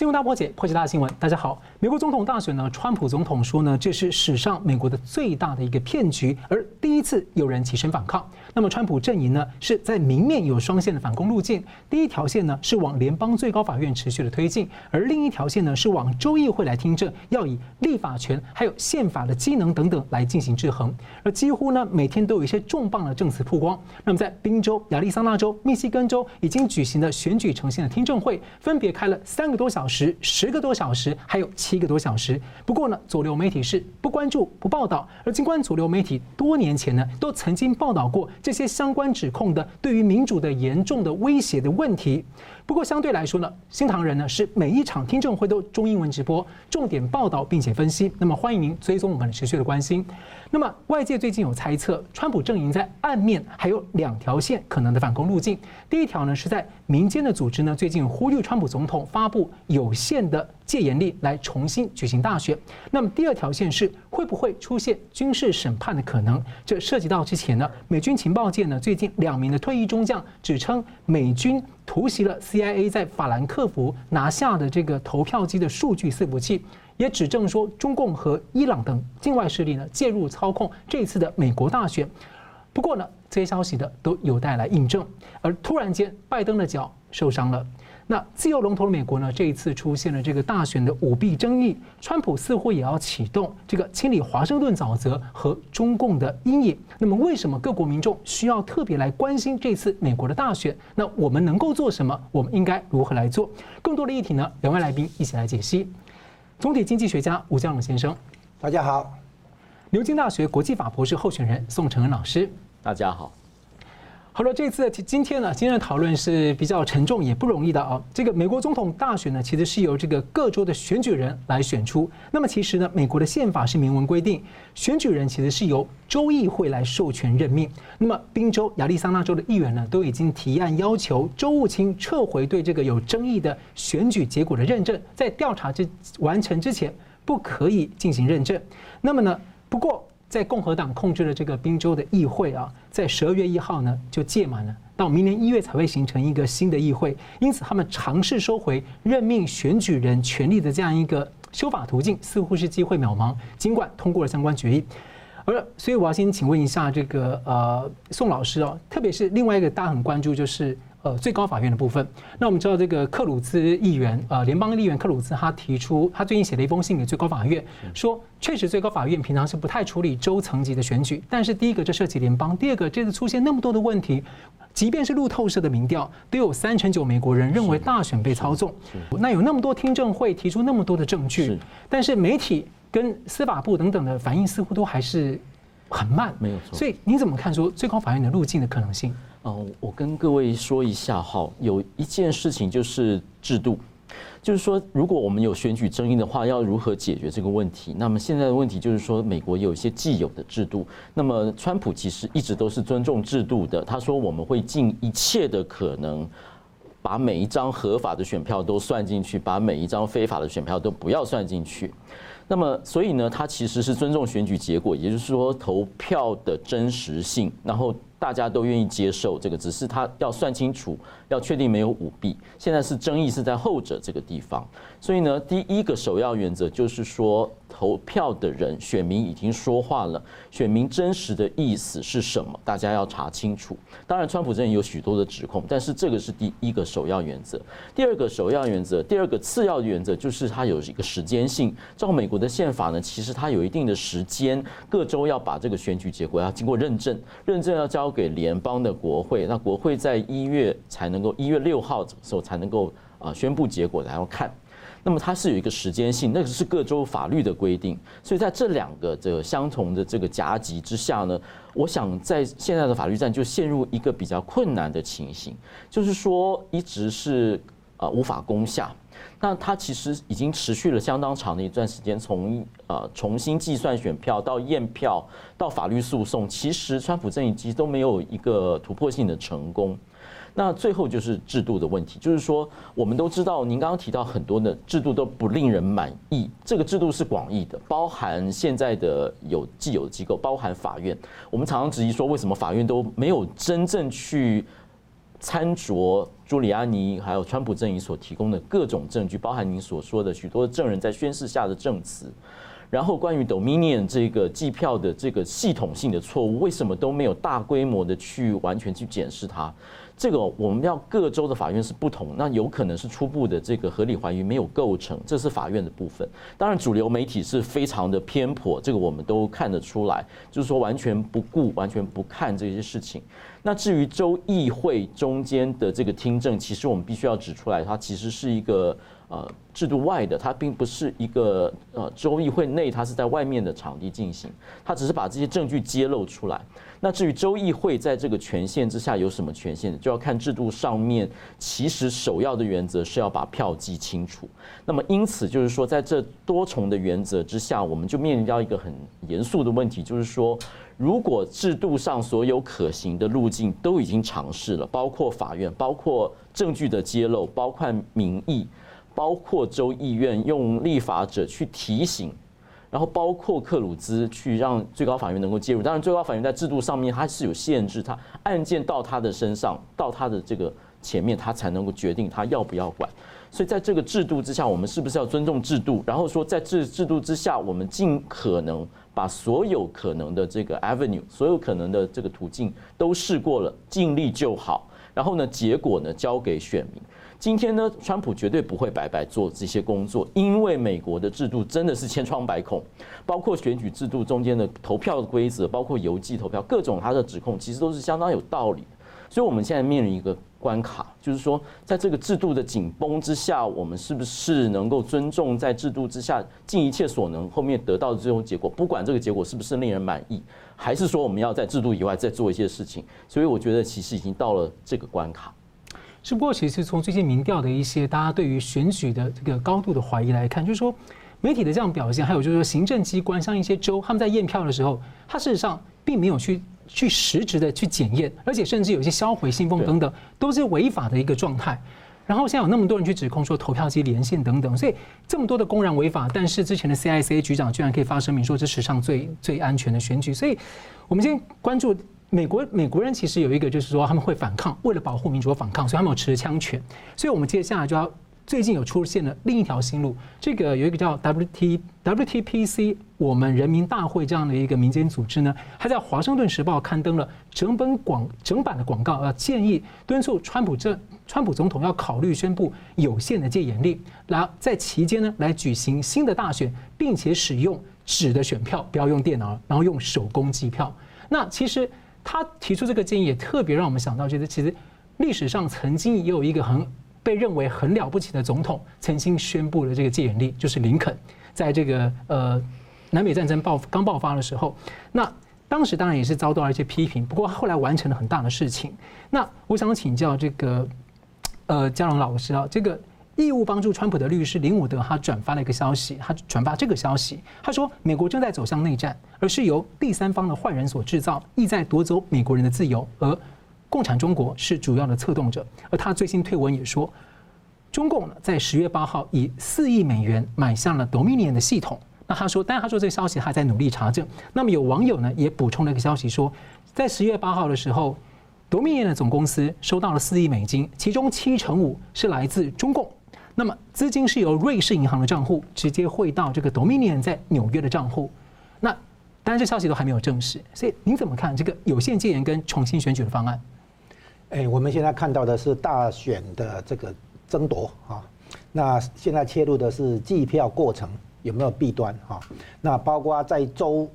新闻大破解，破解大新闻。大家好，美国总统大选呢，川普总统说呢，这是史上美国的最大的一个骗局，而第一次有人起身反抗。那么川普阵营呢，是在明面有双线的反攻路径，第一条线呢是往联邦最高法院持续的推进，而另一条线呢是往州议会来听证，要以立法权还有宪法的机能等等来进行制衡。而几乎呢每天都有一些重磅的证词曝光。那么在宾州、亚利桑那州、密西根州已经举行了选举呈现的听证会，分别开了3个多小时、10个多小时，还有7个多小时。不过呢，左流媒体是不关注、不报道。而尽管左流媒体多年前呢，都曾经报道过这些相关指控的对于民主的严重的威胁的问题。不过相对来说呢，新唐人呢是每一场听证会都中英文直播，重点报道并且分析。那么欢迎您追踪我们持续的关心。那么外界最近有猜测，川普阵营在暗面还有2条线可能的反攻路径。第一条呢是在民间的组织呢最近呼吁川普总统发布有限的戒严令来重新举行大选。那么第二条线是会不会出现军事审判的可能？这涉及到之前呢，美军情报界呢最近2名的退役中将指称美军突袭了 CIA 在法兰克福拿下的这个投票机的数据伺服器。也指证说，中共和伊朗等境外势力呢介入操控这次的美国大选。不过呢，这些消息的都有待来印证。而突然间，拜登的脚受伤了。那自由龙头的美国呢，这一次出现了这个大选的舞弊争议，川普似乎也要启动这个清理华盛顿沼泽和中共的阴影。那么，为什么各国民众需要特别来关心这次美国的大选？那我们能够做什么？我们应该如何来做？更多的议题呢，两位来宾一起来解析。总体经济学家吴家龙先生，大家好；牛津大学国际法博士候选人宋承恩老师，大家好。好了，这次今天的讨论是比较沉重也不容易的啊。这个美国总统大选呢，其实是由这个各州的选举人来选出。那么其实呢，美国的宪法是明文规定，选举人其实是由州议会来授权任命。那么宾州、亚利桑那州的议员呢，都已经提案要求州务卿撤回对这个有争议的选举结果的认证，在调查完成之前不可以进行认证。那么呢，不过在共和党控制的这个宾州的议会啊，在12月1号呢就届满了，到明年1月才会形成一个新的议会。因此他们尝试收回任命选举人权利的这样一个修法途径，似乎是机会渺茫，尽管通过了相关决议。而所以我要先请问一下这个宋老师哦，特别是另外一个大家很关注就是最高法院的部分。那我们知道这个克鲁兹议员联邦议员克鲁兹，他最近写了一封信给最高法院，说确实最高法院平常是不太处理州层级的选举，但是第一个这涉及联邦，第二个这次出现那么多的问题，即便是路透社的民调都有39%美国人认为大选被操纵。那有那么多听证会提出那么多的证据，但是媒体跟司法部等等的反应似乎都还是很慢，没有错。所以你怎么看说最高法院的路径的可能性？我跟各位说一下哈，有一件事情就是制度，就是说如果我们有选举争议的话，要如何解决这个问题？那么现在的问题就是说，美国有一些既有的制度，那么川普其实一直都是尊重制度的，他说我们会尽一切的可能，把每一张合法的选票都算进去，把每一张非法的选票都不要算进去。那么，所以呢，它其实是尊重选举结果，也就是说投票的真实性，然后大家都愿意接受这个，只是它要算清楚，要确定没有舞弊。现在是争议是在后者这个地方，所以呢，第一个首要原则就是说，投票的人选民已经说话了，选民真实的意思是什么，大家要查清楚。当然，川普阵营有许多的指控，但是这个是第一个首要原则。第二个首要原则，第二个次要原则就是它有一个时间性，照美国的宪法呢，其实它有一定的时间，各州要把这个选举结果要经过认证，认证要交给联邦的国会，那国会在1月才能够，1月6号的时候才能够宣布结果，然后看。那么它是有一个时间性，那个是各州法律的规定，所以在这两个相同的这个夹击之下呢，我想在现在的法律战就陷入一个比较困难的情形，就是说一直是无法攻下。那它其实已经持续了相当长的一段时间，从重新计算选票到验票到法律诉讼，其实川普阵营其实都没有一个突破性的成功。那最后就是制度的问题，就是说我们都知道，您刚刚提到很多的制度都不令人满意，这个制度是广义的，包含现在的既有的机构，包含法院。我们常常质疑说，为什么法院都没有真正去参酌朱利安尼还有川普阵营所提供的各种证据，包含您所说的许多证人在宣誓下的证词。然后关于 Dominion 这个计票的这个系统性的错误，为什么都没有大规模的去完全去检视它？这个我们要各州的法院是不同，那有可能是初步的这个合理怀疑没有构成，这是法院的部分。当然，主流媒体是非常的偏颇，这个我们都看得出来，就是说完全不顾、完全不看这些事情。那至于州议会中间的这个听证，其实我们必须要指出来，它其实是一个制度外的，它并不是一个州议会内，它是在外面的场地进行，它只是把这些证据揭露出来。那至于州议会在这个权限之下有什么权限，就要看制度上面，其实首要的原则是要把票记清楚。那么因此就是说，在这多重的原则之下，我们就面临到一个很严肃的问题，就是说，如果制度上所有可行的路径都已经尝试了，包括法院，包括证据的揭露，包括民意，包括州议院用立法者去提醒，然后包括克鲁兹去让最高法院能够介入。当然，最高法院在制度上面它是有限制，它案件到他的身上，到他的这个前面，他才能够决定他要不要管。所以在这个制度之下，我们是不是要尊重制度？然后说，在这制度之下，我们尽可能把所有可能的这个 avenue， 所有可能的这个途径都试过了，尽力就好。然后呢，结果呢，交给选民。今天呢，川普绝对不会白白做这些工作，因为美国的制度真的是千疮百孔，包括选举制度中间的投票规则，包括邮寄投票，各种他的指控其实都是相当有道理的。所以我们现在面临一个关卡，就是说，在这个制度的紧绷之下，我们是不是能够尊重在制度之下尽一切所能，后面得到的最终结果，不管这个结果是不是令人满意，还是说我们要在制度以外再做一些事情？所以我觉得其实已经到了这个关卡。是，不过其实从最近民调的一些大家对于选举的这个高度的怀疑来看，就是说媒体的这样表现，还有就是说行政机关像一些州他们在验票的时候，他事实上并没有去实质的去检验，而且甚至有一些销毁信封等等，都是违法的一个状态。然后现在有那么多人去指控说投票机连线等等，所以这么多的公然违法，但是之前的 CISA 局长居然可以发声明说这史上最安全的选举。所以我们先关注美国人其实有一个，就是说他们会反抗，为了保护民主反抗，所以他们有持枪权。所以我们接下来就要，最近有出现了另一条新路，这个有一个叫 WTPC 我们人民大会这样的一个民间组织呢，它在《华盛顿时报》刊登了整版的广告，建议敦促川普总统要考虑宣布有限的戒严令，然后在期间呢来举行新的大选，并且使用纸的选票，不要用电脑，然后用手工计票。那其实他提出这个建议也特别让我们想到，就是其实历史上曾经也有一个被认为很了不起的总统曾经宣布了这个戒严令，就是林肯，在这个南北战争刚爆发的时候，那当时当然也是遭到了一些批评，不过后来完成了很大的事情。那我想请教这个嘉龙老师啊，这个义务帮助川普的律师林伍德，他转发了一个消息，他转发这个消息，他说美国正在走向内战，而是由第三方的坏人所制造，意在夺走美国人的自由，而共产中国是主要的策动者。而他最新推文也说，中共呢在10月8号以4亿美元买下了 Dominion 的系统。那他说，但他说这个消息还在努力查证。那么有网友呢也补充了一个消息说，在10月8号的时候， Dominion 的总公司收到了4亿美金，其中75%是来自中共。那么资金是由瑞士银行的账户直接汇到这个 Dominion 在纽约的账户。那当然这消息都还没有证实，所以您怎么看这个有限戒严跟重新选举的方案？我们现在看到的是大选的这个争夺啊，那现在切入的是计票过程有没有弊端啊？那包括在州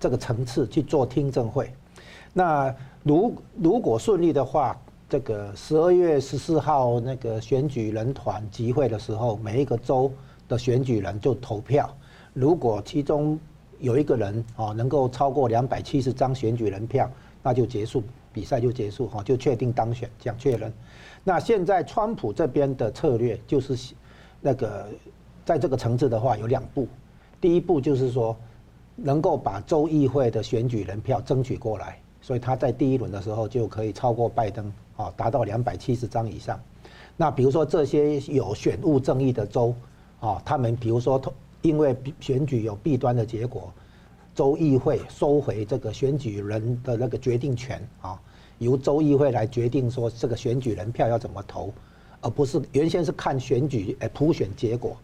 这个层次去做听证会，那如果顺利的话，这个12月14号那个选举人团集会的时候，每一个州的选举人就投票。如果其中有一个人能够超过270张选举人票，那就结束比赛，就结束就确定当选这样确认。那现在川普这边的策略就是那个在这个层次的话有2步，第一步就是说能够把州议会的选举人票争取过来，所以他在第一轮的时候就可以超过拜登，达到270张以上。那比如说这些有选务争议的州，他们比如说因为选举有弊端的结果，州议会收回这个选举人的那个决定权，由州议会来决定说这个选举人票要怎么投，而不是原先是看选举普选结果，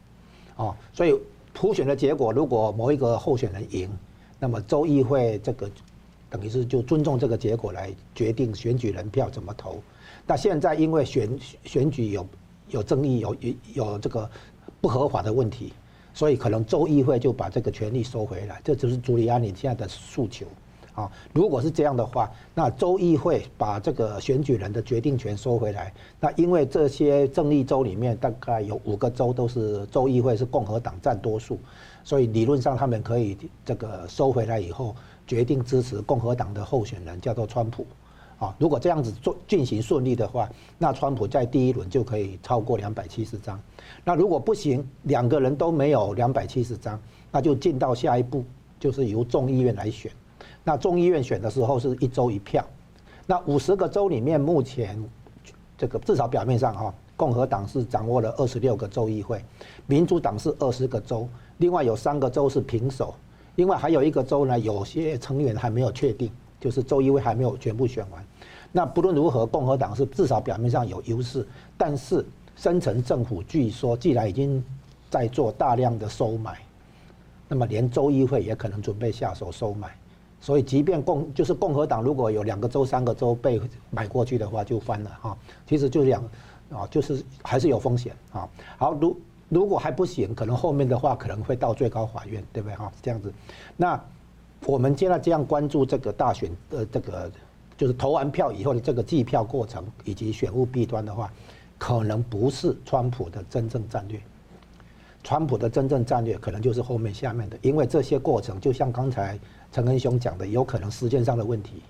哦，所以普选的结果如果某一个候选人赢，那么州议会这个等于是就尊重这个结果来决定选举人票怎么投。那现在因为选举有争议，有这个不合法的问题，所以可能州议会就把这个权利收回来，这就是朱利安尼现在的诉求啊。如果是这样的话，那州议会把这个选举人的决定权收回来，那因为这些争议州里面大概有5个州都是州议会是共和党占多数，所以理论上他们可以这个收回来以后决定支持共和党的候选人叫做川普。啊，如果这样子进行顺利的话，那川普在第一轮就可以超过270张。那如果不行，两个人都没有270张，那就进到下一步，就是由众议院来选。那众议院选的时候是1州1票。那50个州里面，目前这个至少表面上哈，共和党是掌握了26个州议会，民主党是20个州，另外有3个州是平手，另外还有一个州呢，有些成员还没有确定。就是州议会还没有全部选完，那不论如何，共和党是至少表面上有优势，但是深层政府据说既然已经在做大量的收买，那么连州议会也可能准备下手收买，所以即便共和党如果有2个州、3个州被买过去的话，就翻了哈。其实就是就是还是有风险啊。好，如果还不行，可能后面的话可能会到最高法院，对不对哈？这样子，那。我们现在这样关注这个大选的这个就是投完票以后的这个计票过程以及选务弊端的话，可能不是川普的真正战略。川普的真正战略可能就是后面下面的，因为这些过程就像刚才陈恩兄讲的，有可能时间上的问题，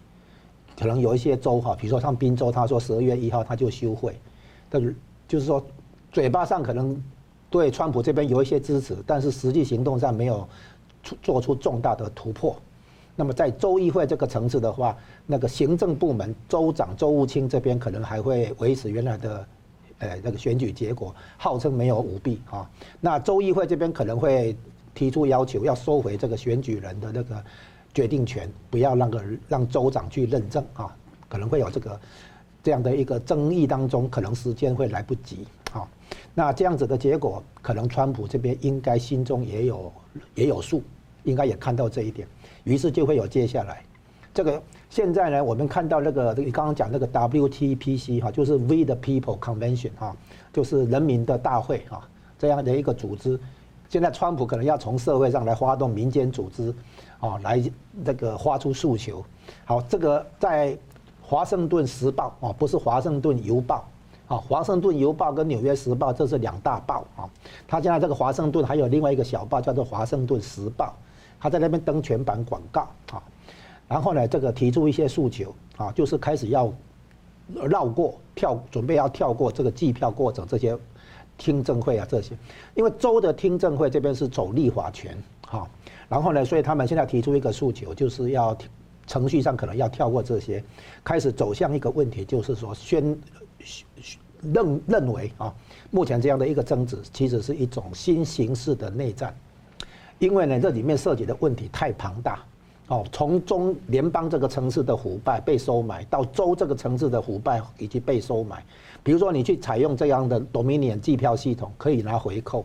可能有一些州哈，比如说像宾州，他说12月1号他就休会，但就是说嘴巴上可能对川普这边有一些支持，但是实际行动上没有。做出重大的突破，那么在州议会这个层次的话，那个行政部门州长、州务卿这边可能还会维持原来的，那个选举结果，号称没有舞弊啊。那州议会这边可能会提出要求，要收回这个选举人的那个决定权，不要让州长去认证啊，可能会有这样的一个争议当中，可能时间会来不及啊。那这样子的结果，可能川普这边应该心中也有数，应该也看到这一点，于是就会有接下来。这个现在呢，我们看到那个你刚刚讲那个 WTPC 哈，就是 We the People Convention 哈，就是人民的大会哈，这样的一个组织。现在川普可能要从社会上来发动民间组织，啊，来这个发出诉求。好，这个在华盛顿时报啊，不是华盛顿邮报。啊，华盛顿邮报跟纽约时报这是2大报啊。他现在这个华盛顿还有另外一个小报叫做华盛顿时报，他在那边登全版广告啊。然后呢，这个提出一些诉求啊，就是开始要绕过准备要跳过这个计票过程这些听证会啊这些，因为州的听证会这边是走立法权啊。然后呢，所以他们现在提出一个诉求，就是要程序上可能要跳过这些，开始走向一个问题，就是说认为啊，目前这样的一个争执其实是一种新形式的内战，因为呢这里面涉及的问题太庞大，哦，从联邦这个层次的腐败被收买到州这个层次的腐败以及被收买，比如说你去采用这样的 Dominion 计票系统可以拿回扣，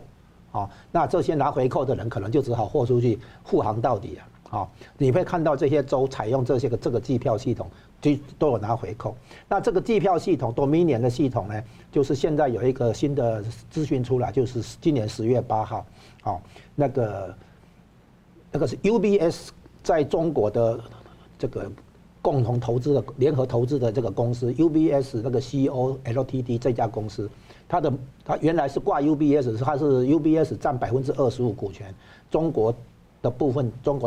哦，那这些拿回扣的人可能就只好豁出去护航到底啊。好，你会看到这些州采用这个计票系统，都有拿回扣。那这个计票系统 Dominion 的系统呢，就是现在有一个新的资讯出来，就是今年10月8号，好，那个是 UBS 在中国的这个共同投资的联合投资的这个公司 UBS 那个 CEO LTD 这家公司。它原来是挂 UBS， 它是 UBS 占25%股权，中国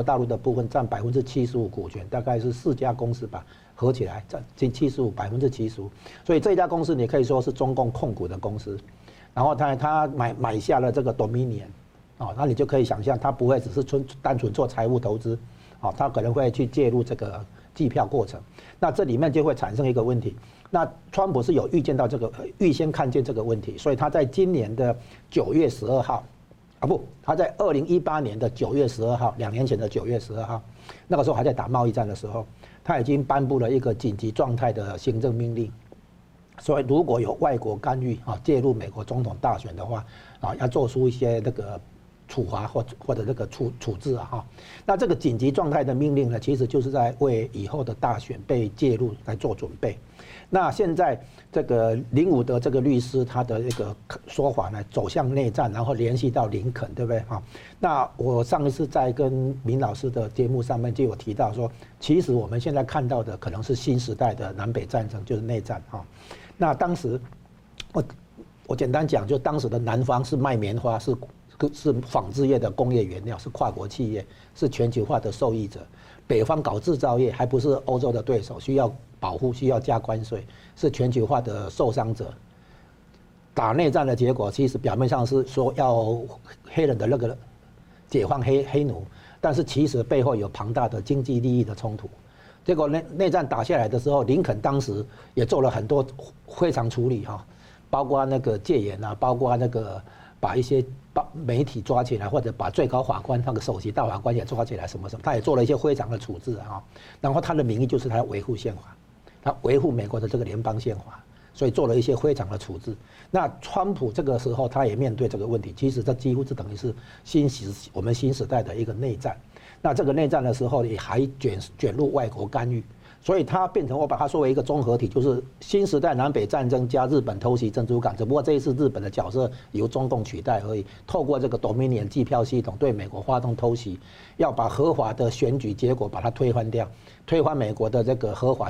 大陆的部分占75%股权，大概是4家公司吧，合起来占75%，所以这家公司你可以说是中共控股的公司，然后他买下了这个 Dominion， 啊，哦，那你就可以想象，他不会只是单纯做财务投资，啊，哦，他可能会去介入这个计票过程，那这里面就会产生一个问题。那川普是有预见到这个，预先看见这个问题，所以他在今年的9月12号。啊不，他在2018年的9月12号，2年前的9月12号，那个时候还在打贸易战的时候，他已经颁布了一个紧急状态的行政命令，所以如果有外国干预啊介入美国总统大选的话啊，要做出一些那个处罚或者那个处置啊哈。那这个紧急状态的命令呢，其实就是在为以后的大选被介入来做准备。那现在这个林伍德这个律师他的一个说法呢，走向内战，然后联系到林肯，对不对哈？那我上一次在跟明老师的节目上面就有提到说，其实我们现在看到的可能是新时代的南北战争，就是内战哈。那当时我简单讲，就当时的南方是卖棉花，是纺织业的工业原料，是跨国企业，是全球化的受益者；北方搞制造业，还不是欧洲的对手，需要保护，需要加关税，是全球化的受伤者。打内战的结果，其实表面上是说要黑人的那个解放黑奴，但是其实背后有庞大的经济利益的冲突。结果内战打下来的时候，林肯当时也做了很多非常处理哈，包括那个戒严啊，包括那个把一些媒体抓起来，或者把最高法官那个首席大法官也抓起来，什么，他也做了一些非常的处置啊。然后他的名义就是他要维护宪法。他维护美国的这个联邦宪法，所以做了一些非常的处置。那川普这个时候他也面对这个问题，其实这几乎是等于是我们新时代的一个内战。那这个内战的时候也还卷入外国干预，所以他变成我把它说为一个综合体，就是新时代南北战争加日本偷袭珍珠港，只不过这一次日本的角色由中共取代而已。透过这个 Dominion 计票系统对美国发动偷袭，要把合法的选举结果把它推翻掉，推翻美国的这个合法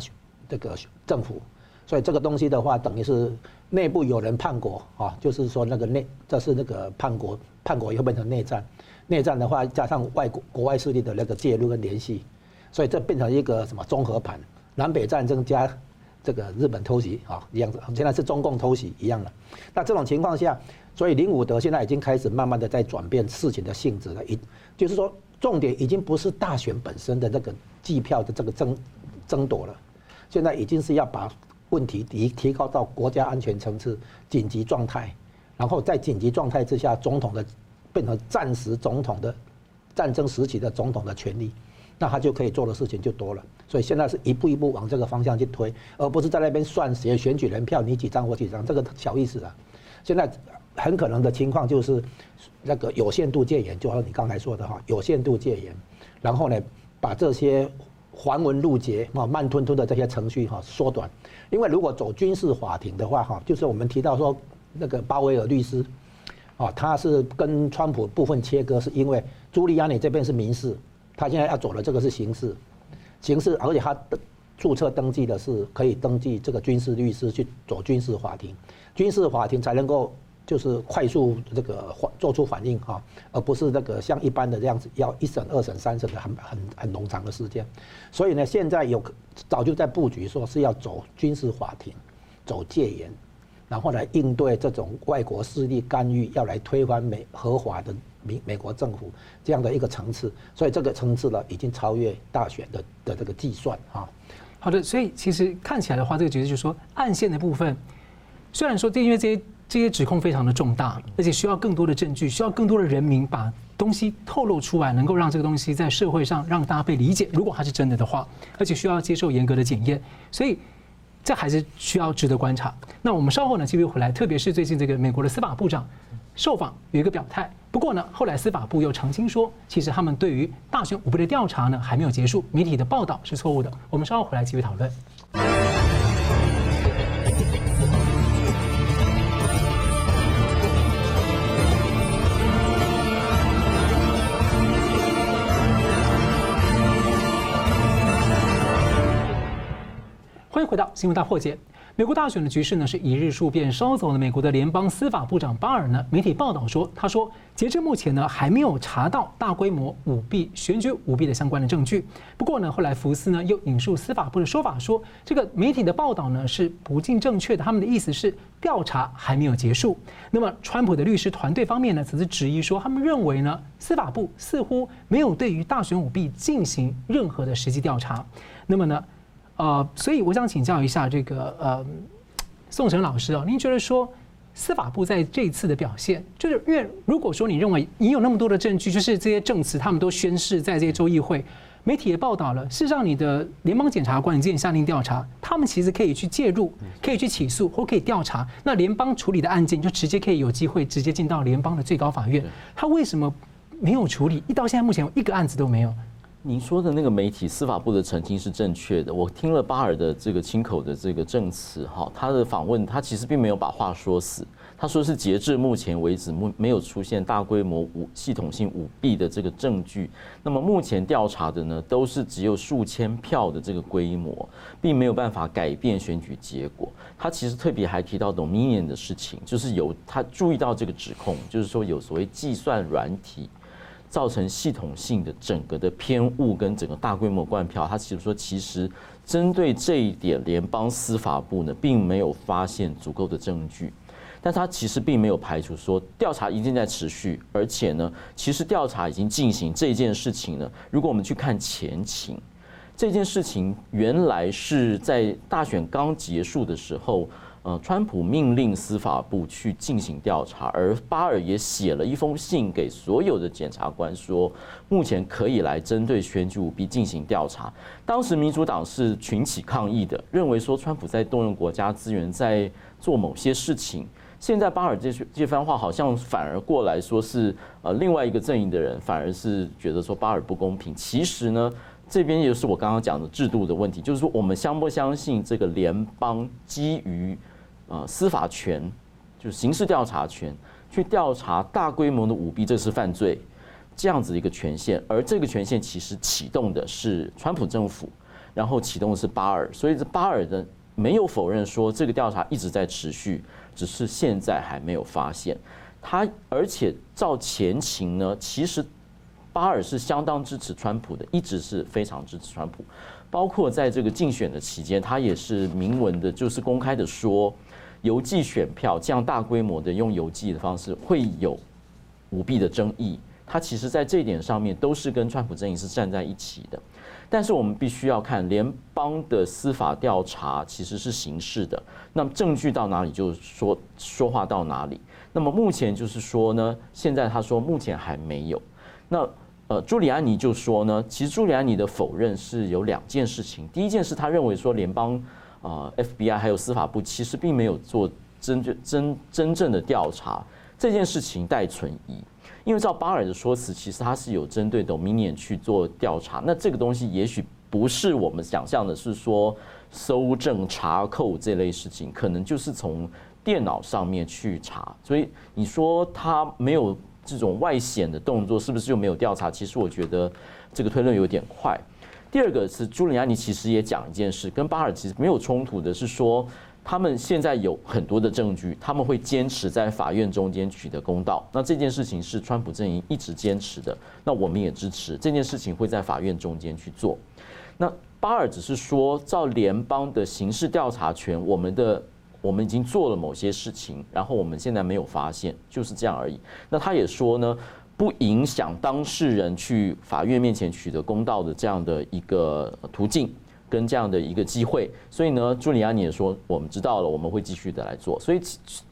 这个政府，所以这个东西的话，等于是内部有人叛国啊，就是说那个这是那个叛国又变成内战，内战的话加上国外势力的那个介入跟联系，所以这变成一个什么综合盘，南北战争加这个日本偷袭啊一样子，现在是中共偷袭一样的。那这种情况下，所以林伍德现在已经开始慢慢的在转变事情的性质了，就是说重点已经不是大选本身的这个计票的这个争夺了。现在已经是要把问题提高到国家安全层次，紧急状态，然后在紧急状态之下，总统的变成战时总统的战争时期的总统的权利，那他就可以做的事情就多了。所以现在是一步一步往这个方向去推，而不是在那边算谁选举人票你几张我几张，这个小意思啊。现在很可能的情况就是那个有限度戒严，就像你刚才说的哈，有限度戒严，然后呢把这些繁文缛节慢吞吞的这些程序缩短。因为如果走军事法庭的话，就是我们提到说那个鲍威尔律师他是跟川普部分切割，是因为朱利亚尼这边是民事，他现在要走的这个是刑事，而且他注册登记的是可以登记这个军事律师去走军事法庭，军事法庭才能够就是快速这个做出反应哈，而不是那个像一般的这样子要1审、2审、3审的很冗长的时间。所以呢，现在早就在布局，说是要走军事法庭，走戒严，然后来应对这种外国势力干预，要来推翻合法的美国政府这样的一个层次。所以这个层次呢，已经超越大选的这个计算哈。好的，所以其实看起来的话，这个局势就是说暗线的部分，虽然说因为这些指控非常的重大，而且需要更多的证据，需要更多的人民把东西透露出来，能够让这个东西在社会上让大家被理解，如果它是真的的话，而且需要接受严格的检验，所以这还是需要值得观察。那我们稍后呢继续回来，特别是最近这个美国的司法部长受访有一个表态，不过呢后来司法部又澄清说，其实他们对于大选舞弊的调查呢还没有结束，媒体的报道是错误的。我们稍后回来继续讨论。欢迎回到新闻大破解。美国大选的局势呢是一日数变，稍早的美国的联邦司法部长巴尔呢，媒体报道说，他说截至目前呢还没有查到大规模选举舞弊的相关的证据。不过呢后来福斯呢又引述司法部的说法说，这个媒体的报道呢是不尽正确的，他们的意思是调查还没有结束。那么川普的律师团队方面呢则是质疑说，他们认为呢司法部似乎没有对于大选舞弊进行任何的实际调查。那么呢所以我想请教一下这个宋晨老师啊，您觉得说司法部在这一次的表现，就是因为如果说你认为你有那么多的证据，就是这些证词他们都宣誓在这些州议会，媒体也报道了，事实上你的联邦检察官你之前下令调查，他们其实可以去介入，可以去起诉或可以调查，那联邦处理的案件就直接可以有机会直接进到联邦的最高法院，他为什么没有处理？一到现在目前一个案子都没有。您说的那个媒体司法部的澄清是正确的，我听了巴尔的这个亲口的这个证词哈，他的访问他其实并没有把话说死，他说是截至目前为止没有出现大规模系统性舞弊的这个证据，那么目前调查的呢都是只有数千票的这个规模，并没有办法改变选举结果。他其实特别还提到 Dominion 的事情，就是有他注意到这个指控，就是说有所谓计算软体造成系统性的整个的偏误跟整个大规模灌票，他其实说，其实针对这一点，联邦司法部呢并没有发现足够的证据，但他其实并没有排除说调查一定在持续，而且呢，其实调查已经进行这件事情呢，如果我们去看前情，这件事情原来是在大选刚结束的时候。川普命令司法部去进行调查，而巴尔也写了一封信给所有的检察官说，目前可以来针对选举舞弊进行调查。当时民主党是群起抗议的，认为说川普在动用国家资源在做某些事情。现在巴尔这番话好像反而过来说是另外一个阵营的人反而是觉得说巴尔不公平。其实呢，这边也是我刚刚讲的制度的问题，就是说我们相不相信这个联邦基于司法权，就是刑事调查权，去调查大规模的舞弊，这是犯罪，这样子一个权限。而这个权限其实启动的是川普政府，然后启动的是巴尔，所以巴尔的没有否认说这个调查一直在持续，只是现在还没有发现他。而且照前情呢，其实巴尔是相当支持川普的，一直是非常支持川普，包括在这个竞选的期间，他也是明文的，就是公开的说，邮寄选票这样大规模的用邮寄的方式会有舞弊的争议。他其实在这一点上面都是跟川普阵营是站在一起的。但是我们必须要看联邦的司法调查其实是刑事的，那么证据到哪里就说话到哪里。那么目前就是说呢，现在他说目前还没有。那朱利安尼就说呢，其实朱利安尼的否认是有两件事情。第一件事，他认为说联邦FBI 还有司法部其实并没有做真正的调查，这件事情带存疑。因为照巴尔的说辞，其实他是有针对 Dominion 去做调查。那这个东西也许不是我们想象的，是说搜证查扣这类事情，可能就是从电脑上面去查。所以你说他没有这种外显的动作，是不是就没有调查？其实我觉得这个推论有点快。第二个是朱利安尼其实也讲一件事，跟巴尔其实没有冲突的，是说他们现在有很多的证据，他们会坚持在法院中间取得公道。那这件事情是川普阵营一直坚持的，那我们也支持这件事情会在法院中间去做。那巴尔只是说，照联邦的刑事调查权，我们已经做了某些事情，然后我们现在没有发现，就是这样而已。那他也说呢，不影响当事人去法院面前取得公道的这样的一个途径跟这样的一个机会。所以呢，朱利安尼也说，我们知道了，我们会继续的来做。所以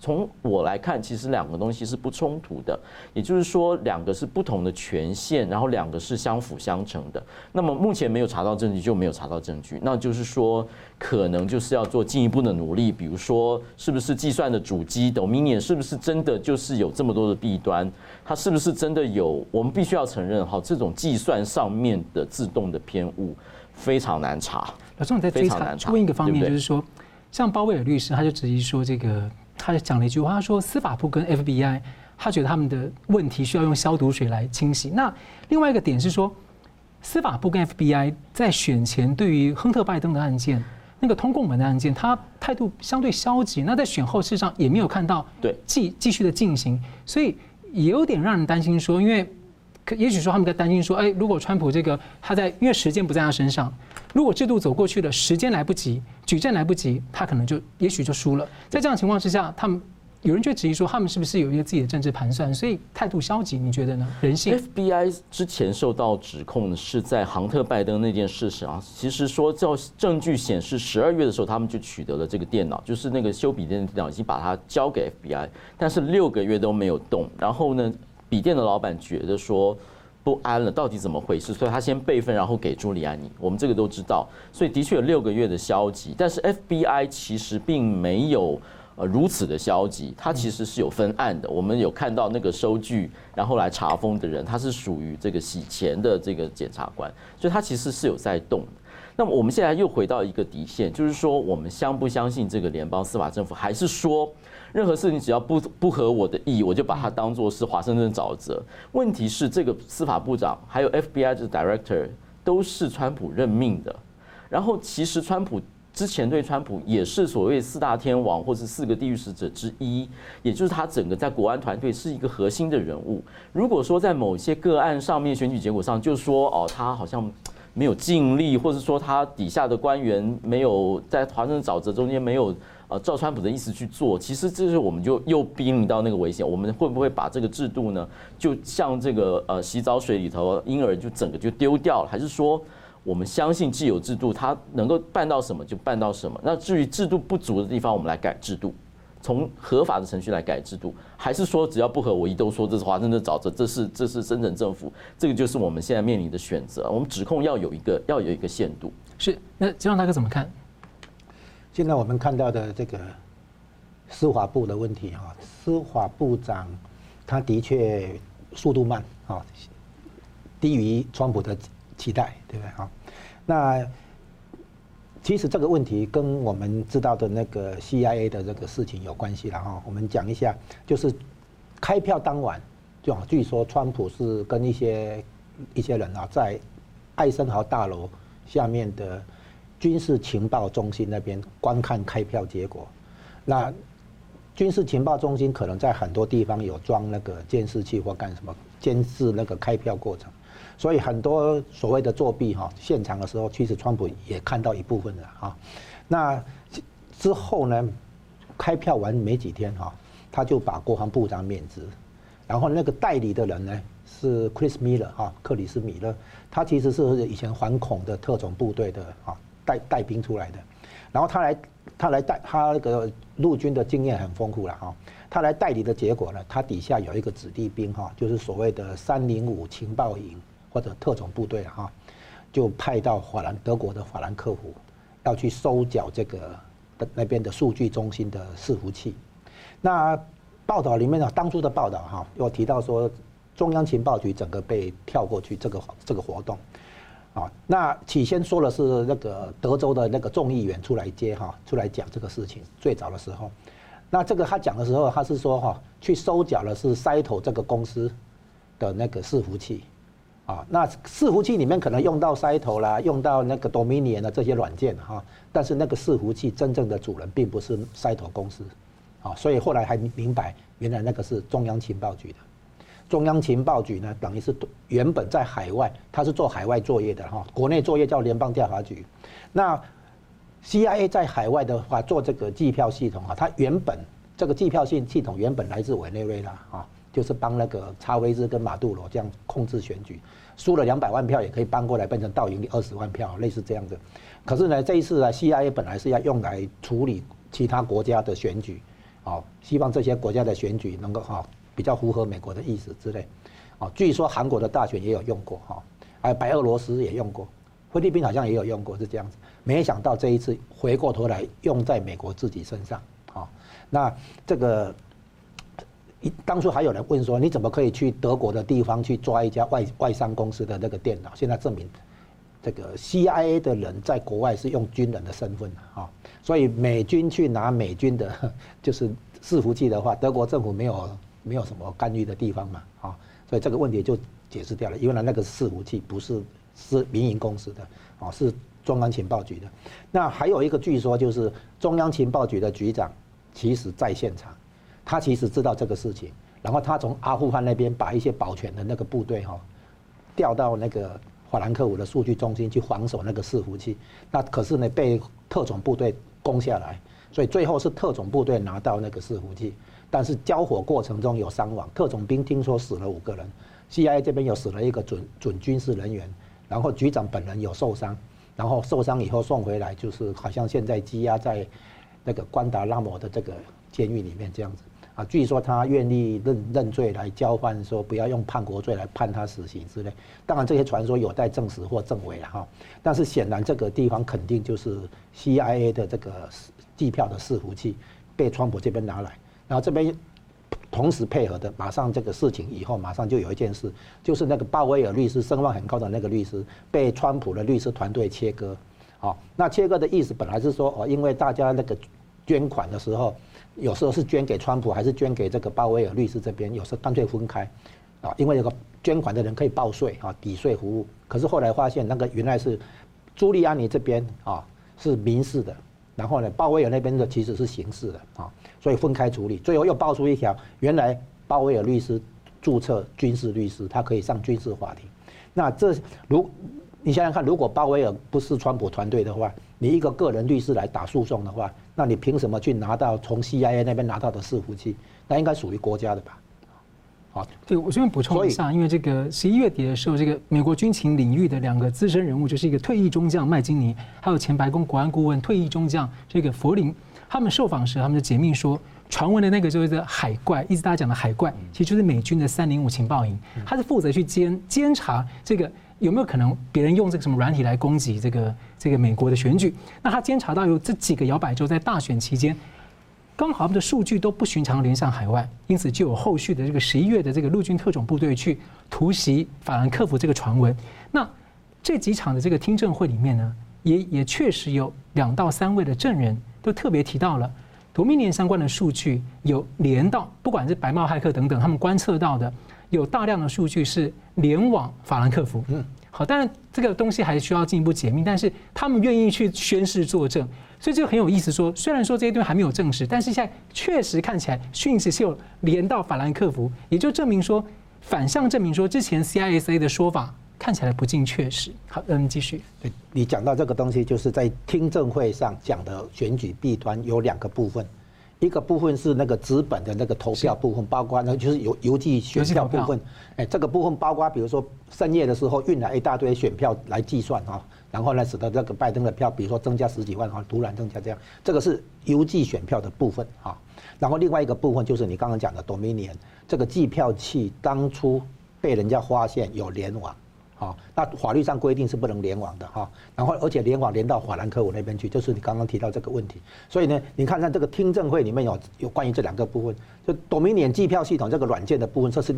从我来看，其实两个东西是不冲突的，也就是说两个是不同的权限，然后两个是相辅相成的。那么目前没有查到证据就没有查到证据，那就是说可能就是要做进一步的努力，比如说是不是计算的主机 Dominion 是不是真的就是有这么多的弊端，它是不是真的有，我们必须要承认哈，这种计算上面的自动的偏误非常难查。老钟，你在追查问一个方面，就是说，对对，像鲍威尔律师，他就直接说这个，他讲了一句话，他说司法部跟 FBI， 他觉得他们的问题需要用消毒水来清洗。那另外一个点是说，司法部跟 FBI 在选前对于亨特·拜登的案件，那个通共门的案件，他态度相对消极。那在选后事实上也没有看到继续的进行，所以也有点让人担心说，因为。也许说他们在担心说，如果川普这个他在，因为时间不在他身上，如果制度走过去了，时间来不及，举证来不及，他可能就也许就输了。在这样的情况之下，他们有人就质疑说，他们是不是有一个自己的政治盘算，所以态度消极？你觉得呢？人性 ？FBI 之前受到指控是在杭特拜登那件事上，其实说叫证据显示，12月的时候他们就取得了这个电脑，就是那个修笔电的电脑，已经把它交给 FBI， 但是6个月都没有动。然后呢，笔电的老板觉得说不安了，到底怎么回事？所以他先备份，然后给朱利安尼。我们这个都知道，所以的确有6个月的消极，但是 FBI 其实并没有。如此的消极，它其实是有分案的。我们有看到那个收据，然后来查封的人，他是属于这个洗钱的这个检察官，所以他其实是有在动的。那么我们现在又回到一个底线，就是说我们相不相信这个联邦司法政府，还是说任何事情只要不合我的意，我就把它当作是华盛顿沼泽？问题是这个司法部长还有 FBI 的 Director 都是川普任命的，然后其实川普。之前对川普也是所谓4大天王或是4个地狱使者之一，也就是他整个在国安团队是一个核心的人物。如果说在某些个案上面选举结果上就说哦他好像没有尽力，或是说他底下的官员没有在华盛顿沼泽中间没有照川普的意思去做，其实这是我们就又逼临到那个危险。我们会不会把这个制度呢，就像这个洗澡水里头婴儿就整个就丢掉了？还是说？我们相信既有制度，它能够办到什么就办到什么。那至于制度不足的地方，我们来改制度，从合法的程序来改制度，还是说只要不合我意都说这是华盛顿沼泽，这是深层政府，这个就是我们现在面临的选择。我们指控要有一个限度。是，那金融大哥怎么看？现在我们看到的这个司法部的问题啊，司法部长他的确速度慢啊，低于川普的。期待对不对啊？那其实这个问题跟我们知道的那个 CIA 的这个事情有关系了哈。我们讲一下，就是开票当晚，就据说川普是跟一些人啊，在艾森豪大楼下面的军事情报中心那边观看开票结果。那军事情报中心可能在很多地方有装那个监视器或干什么监视那个开票过程。所以很多所谓的作弊哈，现场的时候，其实川普也看到一部分了啊。那之后呢，开票完没几天哈，他就把国防部长免职，然后那个代理的人呢是 克里斯米勒哈，克里斯米勒，他其实是以前反恐的特种部队的啊带兵出来的，然后他来带他那个陆军的经验很丰富了哈。他来代理的结果呢，他底下有一个子弟兵哈，就是所谓的305情报营。或者特种部队哈，就派到德国的法兰克福，要去收缴这个那边的数据中心的伺服器。那报道里面呢，当初的报道哈，有提到说中央情报局整个被跳过去这个活动，啊，那起先说的是那个德州的那个众议员出来接哈，出来讲这个事情，最早的时候，那这个他讲的时候，他是说哈，去收缴的是Cyto这个公司的那个伺服器。啊，那伺服器里面可能用到Cyto啦，用到那个 Dominion 的这些软件哈，但是那个伺服器真正的主人并不是Cyto公司，啊，所以后来还明白原来那个是中央情报局的。中央情报局呢，等于是原本在海外，它是做海外作业的哈，国内作业叫联邦调查局。那 CIA 在海外的话做这个计票系统啊，它原本这个计票系统原本来自委内瑞拉啊。就是帮那个查韦斯跟马杜罗这样控制选举，输了200万票也可以搬过来变成倒赢20万票，类似这样的。可是呢，这一次呢 CIA 本来是要用来处理其他国家的选举，哦，希望这些国家的选举能够哈比较符合美国的意思之类，哦，据说韩国的大选也有用过哈，还有白俄罗斯也用过，菲律宾好像也有用过，是这样子。没想到这一次回过头来用在美国自己身上，哦，那这个。当初还有人问说，你怎么可以去德国的地方去抓一家外商公司的那个电脑？现在证明，这个 CIA 的人在国外是用军人的身份啊，所以美军去拿美军的，就是伺服器的话，德国政府没有什么干预的地方嘛啊，所以这个问题就解释掉了，因为那个伺服器不是民营公司的啊，是中央情报局的。那还有一个据说就是中央情报局的局长其实在现场。他其实知道这个事情，然后他从阿富汗那边把一些保全的那个部队哈，调到那个法兰克福的数据中心去防守那个伺服器，那可是呢被特种部队攻下来，所以最后是特种部队拿到那个伺服器，但是交火过程中有伤亡，特种兵听说死了5个人 ，CIA 这边有死了一个准军事人员，然后局长本人有受伤，然后受伤以后送回来，就是好像现在羁押在那个关达拉摩的这个监狱里面这样子啊。据说他愿意认罪来交换，说不要用叛国罪来判他死刑之类。当然这些传说有待证实或证伪了哈，但是显然这个地方肯定就是 CIA 的这个计票的伺服器被川普这边拿来。然后这边同时配合的，马上这个事情以后，马上就有一件事，就是那个鲍威尔律师声望很高的那个律师，被川普的律师团队切割。好，那切割的意思本来是说哦，因为大家那个捐款的时候，有时候是捐给川普，还是捐给这个鲍威尔律师这边，有时候干脆分开，啊，因为有个捐款的人可以报税啊，抵税服务。可是后来发现那个原来是朱利安尼这边啊是民事的。然后呢，鲍威尔那边的其实是刑事的啊，所以分开处理。最后又爆出一条，原来鲍威尔律师注册军事律师，他可以上军事法庭。那这你想想看，如果鲍威尔不是川普团队的话，你一个个人律师来打诉讼的话，那你凭什么去拿到从 CIA 那边拿到的伺服器？那应该属于国家的吧？好，对，我这边补充一下，因为这个11月底的时候，这个美国军情领域的2个资深人物，就是一个退役中将麦金尼，还有前白宫国安顾问退役中将这个佛林，他们受访时，他们就解密说，传闻的那个就是海怪，一直大家讲的海怪，其实就是美军的305情报营，他是负责去监察这个有没有可能别人用这个什么软体来攻击这个美国的选举。那他监察到有这几个摇摆州在大选期间，刚好他们的数据都不寻常连向海外，因此就有后续的这个11月的这个陆军特种部队去突袭法兰克福这个传闻。那这几场的这个听证会里面呢，也确实有2到3位的证人都特别提到了 Dominion 相关的数据有连到，不管是白帽骇客等等，他们观测到的有大量的数据是连往法兰克福。好，当然这个东西还需要进一步解密，但是他们愿意去宣誓作证，所以这个很有意思说，虽然说这些东西还没有证实，但是现在确实看起来讯息是有连到法兰克福，也就证明说，反向证明说之前 CISA 的说法看起来不尽确实。好，继续。你讲到这个东西，就是在听证会上讲的选举弊端有2个部分。一个部分是那个纸本的那个投票部分，包括那就是邮寄选票部分，哎，这个部分包括比如说深夜的时候运来一大堆选票来计算啊，然后呢使得这个拜登的票比如说增加10几万啊，突然增加这样，这个是邮寄选票的部分啊。然后另外一个部分就是你刚刚讲的 Dominion 这个计票器当初被人家发现有联网。好，那法律上规定是不能联网的哈，然后而且联网连到法兰克福那边去，就是你刚刚提到这个问题。所以呢，你看看这个听证会里面有关于这2个部分，就 Dominion 计票系统这个软件的部分，这是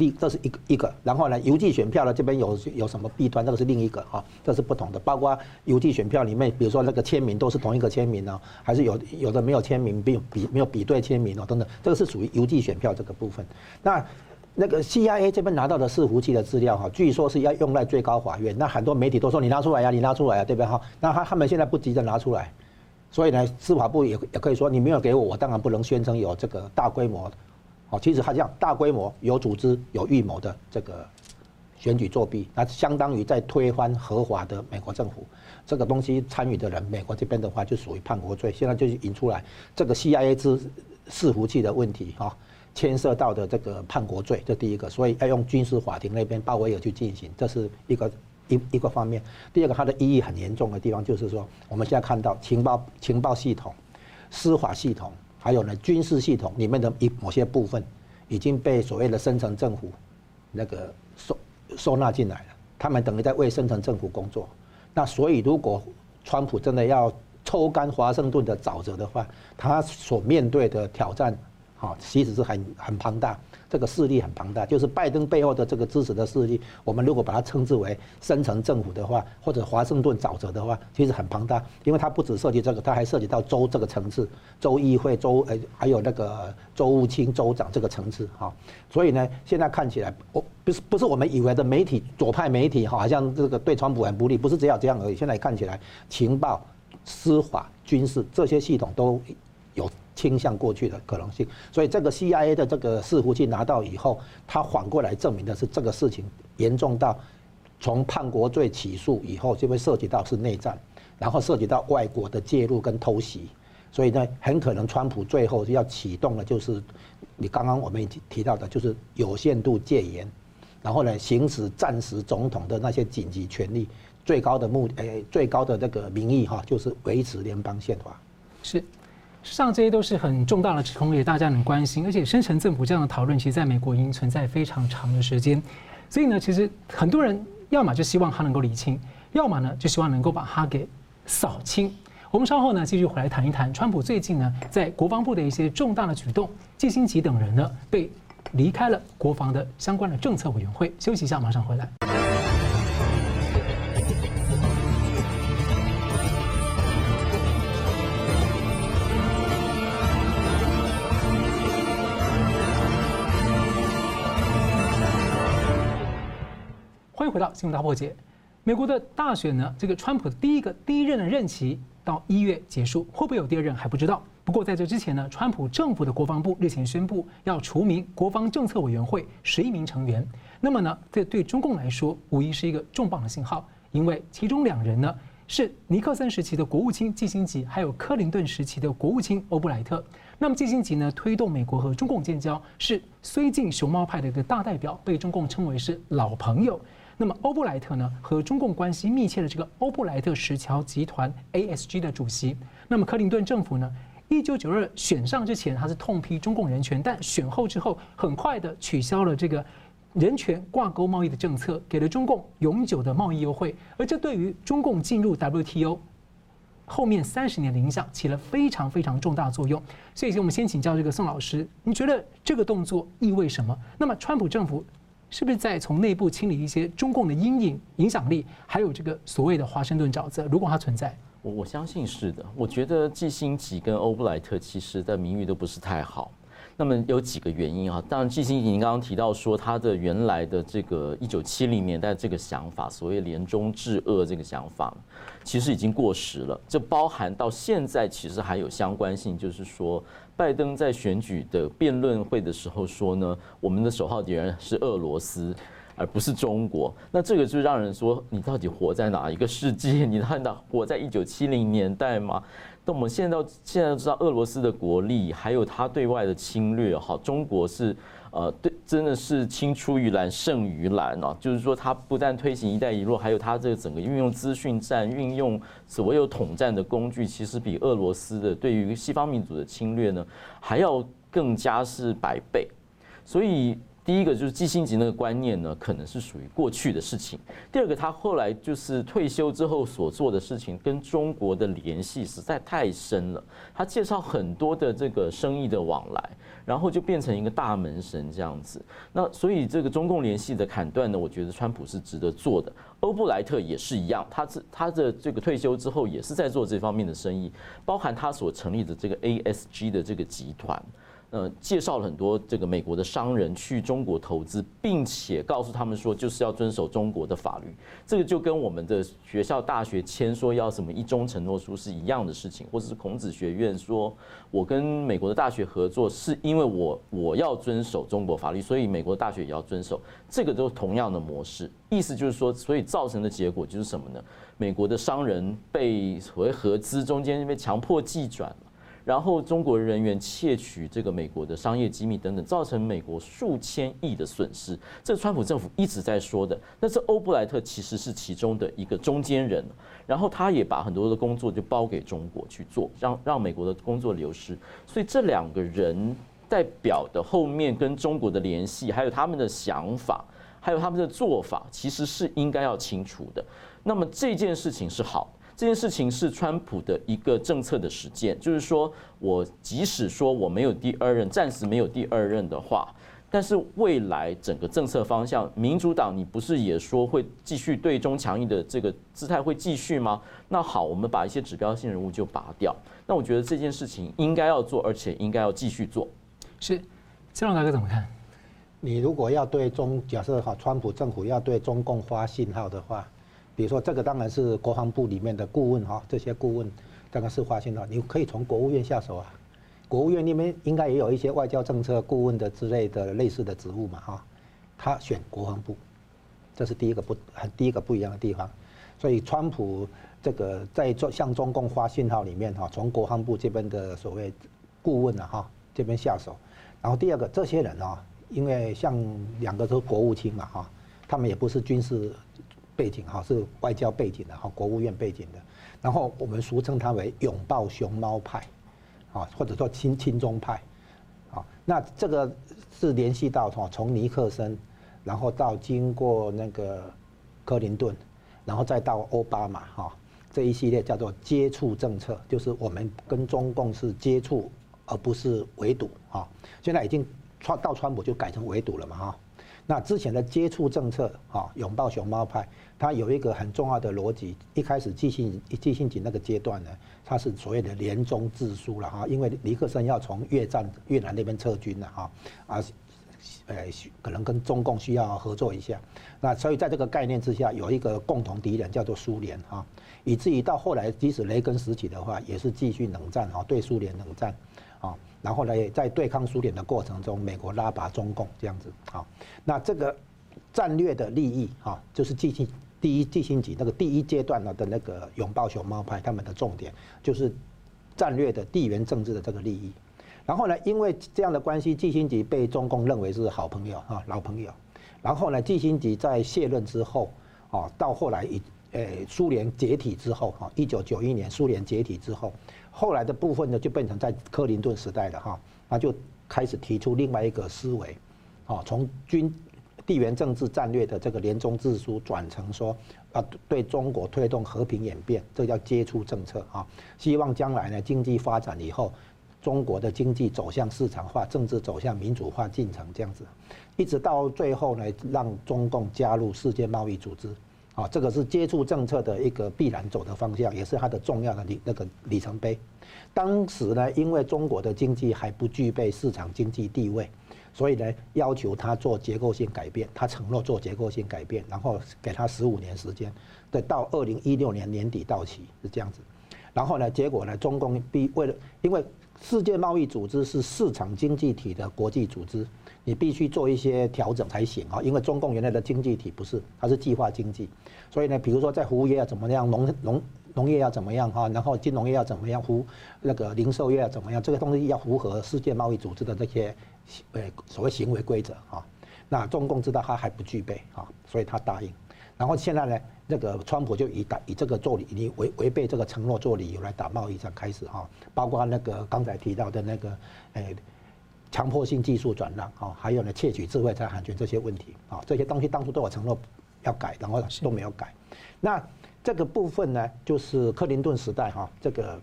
一个，然后呢，邮寄选票呢这边有什么弊端，这个是另一个哈，这是不同的。包括邮寄选票里面，比如说那个签名都是同一个签名呢，还是有的没有签名，没有比对签名哦等等，这个是属于邮寄选票这个部分。那个 CIA 这边拿到的伺服器的资料哈，据说是要用在最高法院。那很多媒体都说你拿出来呀，你拿出来呀，对不对哈？那他们现在不急着拿出来，所以呢，司法部也可以说你没有给我，我当然不能宣称有这个大规模，哦，其实他讲大规模有组织有预谋的这个选举作弊，那相当于在推翻合法的美国政府。这个东西参与的人，美国这边的话就属于叛国罪，现在就引出来这个 CIA 之伺服器的问题哈。牵涉到的这个叛国罪，这第一个，所以要用军事法庭那边鲍威尔去进行，这是一个方面。第2个，它的意义很严重的地方就是说，我们现在看到情报系统、司法系统，还有呢军事系统里面的某些部分，已经被所谓的深层政府那个收纳进来了。他们等于在为深层政府工作。那所以，如果川普真的要抽干华盛顿的沼泽的话，他所面对的挑战。好，其实是很庞大，这个势力很庞大，就是拜登背后的这个支持的势力。我们如果把它称之为深层政府的话，或者华盛顿沼泽的话，其实很庞大，因为它不只涉及这个，它还涉及到州这个层次，州议会、州还有那个州务卿、州长这个层次哈。所以呢，现在看起来，不是我们以为的媒体左派媒体哈，好像这个对川普很不利，不是只有这样而已。现在看起来，情报、司法、军事这些系统都有倾向过去的可能性，所以这个 CIA 的这个伺服器拿到以后，他反过来证明的是这个事情严重到从叛国罪起诉以后，就会涉及到是内战，然后涉及到外国的介入跟偷袭，所以呢，很可能川普最后要启动的就是你刚刚我们已经提到的，就是有限度戒严，然后呢，行使战时总统的那些紧急权利，最高的最高的那个名义哈，就是维持联邦宪法。是。实际上这些都是很重大的指控，也大家很关心，而且深层政府这样的讨论，其实在美国已经存在非常长的时间。所以呢，其实很多人要么就希望它能够理清，要么呢就希望能够把它给扫清。我们稍后呢继续回来谈一谈，川普最近呢在国防部的一些重大的举动，基辛格等人呢被离开了国防的相关的政策委员会。休息一下，马上回来。回到新闻大破解，美国的大选呢，这个川普的第一任的任期到1月结束，会不会有第二任还不知道。不过在这之前呢，川普政府的国防部日前宣布要除名国防政策委员会11名成员。那么呢，这对中共来说无疑是一个重磅的信号，因为其中2人呢是尼克森时期的国务卿基辛格，还有克林顿时期的国务卿欧布莱特。那么基辛格呢，推动美国和中共建交，是绥靖熊猫派的一个大代表，被中共称为是老朋友。那么欧布莱特呢，和中共关系密切的这个欧布莱特石桥集团 ASG 的主席。那么克林顿政府呢，1992选上之前他是痛批中共人权，但选后之后很快的取消了这个人权挂钩贸易的政策，给了中共永久的贸易优惠，而这对于中共进入 WTO 后面30年的影响起了非常非常重大作用。所以我们先请教这个宋老师，你觉得这个动作意味什么？那么川普政府是不是在从内部清理一些中共的阴影、影响力，还有这个所谓的华盛顿沼泽？如果它存在，我相信是的。我觉得基辛格跟欧布莱特其实的名誉都不是太好。那么有几个原因啊，当然基辛格您刚刚提到说他的原来的这个1970年代这个想法，所谓联中制俄这个想法，其实已经过时了。这包含到现在其实还有相关性，就是说拜登在选举的辩论会的时候说呢，我们的首号敌人是俄罗斯，而不是中国。那这个就让人说，你到底活在哪一个世界？你到底活在1970年代吗？那我们现在知道俄罗斯的国力，还有它对外的侵略，哈，中国是对，真的是青出于蓝胜于蓝啊！就是说，它不但推行“一带一路”，还有它这个整个运用资讯战、运用所有统战的工具，其实比俄罗斯的对于西方民主的侵略呢，还要更加是100倍。所以，第一个就是基辛格那个观念呢，可能是属于过去的事情。第二个，他后来就是退休之后所做的事情，跟中国的联系实在太深了。他介绍很多的这个生意的往来，然后就变成一个大门神这样子。那所以这个中共联系的砍断呢，我觉得川普是值得做的。欧布莱特也是一样，他的这个退休之后也是在做这方面的生意，包含他所成立的这个 ASG 的这个集团。介绍了很多这个美国的商人去中国投资，并且告诉他们说，就是要遵守中国的法律。这个就跟我们的学校大学签说要什么一中承诺书是一样的事情，或者是孔子学院说，我跟美国的大学合作是因为我要遵守中国法律，所以美国的大学也要遵守。这个都同样的模式，意思就是说，所以造成的结果就是什么呢？美国的商人被所谓合资中间被强迫计转。然后中国人员窃取这个美国的商业机密等等，造成美国数千亿的损失，这川普政府一直在说的。但是欧布莱特其实是其中的一个中间人，然后他也把很多的工作就包给中国去做，让美国的工作流失。所以这2个人代表的后面跟中国的联系，还有他们的想法，还有他们的做法，其实是应该要清楚的。那么这件事情是好。这件事情是川普的一个政策的实践，就是说我即使说我没有第2任，暂时没有第2任的话，但是未来整个政策方向，民主党你不是也说会继续对中强硬的这个姿态会继续吗？那好，我们把一些指标性人物就拔掉。那我觉得这件事情应该要做，而且应该要继续做。是，江龙大哥怎么看？你如果要对假设哈，川普政府要对中共发信号的话。比如说，这个当然是国防部里面的顾问哈，这些顾问当然是发现了，你可以从国务院下手啊。国务院里面应该也有一些外交政策顾问的之类的类似的职务嘛哈。他选国防部，这是第一个不一样的地方。所以川普这个在向中共发信号里面哈，从国防部这边的所谓顾问啊哈这边下手，然后第二个，这些人啊，因为像两个都国务卿嘛哈，他们也不是军事背景哈，是外交背景的哈，国务院背景的。然后我们俗称他为拥抱熊猫派，啊，或者说亲中派，啊，那这个是联系到从尼克森，然后到经过那个克林顿，然后再到奥巴马哈。这一系列叫做接触政策，就是我们跟中共是接触，而不是围堵啊。现在已经到川普就改成围堵了嘛哈。那之前的接触政策啊，拥抱熊猫派，它有一个很重要的逻辑。一开始基辛格那个阶段呢，它是所谓的联中制苏了哈，因为尼克森要从越南那边撤军了哈啊。可能跟中共需要合作一下，那所以在这个概念之下，有一个共同敌人叫做苏联哈，以至于到后来，即使雷根时期的话，也是继续冷战哈，对苏联冷战啊，然后呢，在对抗苏联的过程中，美国拉拔中共这样子啊，那这个战略的利益哈，就是基辛格那个第一阶段的那个拥抱熊猫派，他们的重点就是战略的地缘政治的这个利益。然后呢，因为这样的关系，基辛格被中共认为是好朋友啊，老朋友。然后呢，基辛格在卸任之后，啊，到后来苏联解体之后，啊，1991年苏联解体之后，后来的部分呢就变成在克林顿时代了哈，那就开始提出另外一个思维，啊，从地缘政治战略的这个联中制苏转成说，啊，对中国推动和平演变，这叫接触政策啊，希望将来呢经济发展以后。中国的经济走向市场化，政治走向民主化进程，这样子，一直到最后呢，让中共加入世界贸易组织，啊，这个是接触政策的一个必然走的方向，也是它的重要的里程碑。当时呢，因为中国的经济还不具备市场经济地位，所以呢，要求他做结构性改变，他承诺做结构性改变，然后给他15年时间，对，到2016年年底到期是这样子。然后呢，结果呢，中共因为世界贸易组织是市场经济体的国际组织，你必须做一些调整才行啊。因为中共原来的经济体不是，它是计划经济，所以呢，比如说在服务业要怎么样，农业要怎么样哈，然后金融业要怎么样，那个零售业要怎么样，这个东西要符合世界贸易组织的这些所谓行为规则啊。那中共知道它还不具备啊，所以他答应。然后现在呢，那个川普就以这个违背这个承诺做理由来打贸易战开始哈，包括那个刚才提到的那个强迫性技术转让啊，还有呢窃取智慧财产权这些问题啊，这些东西当初都有承诺要改，然后都没有改。那这个部分呢，就是克林顿时代哈，这个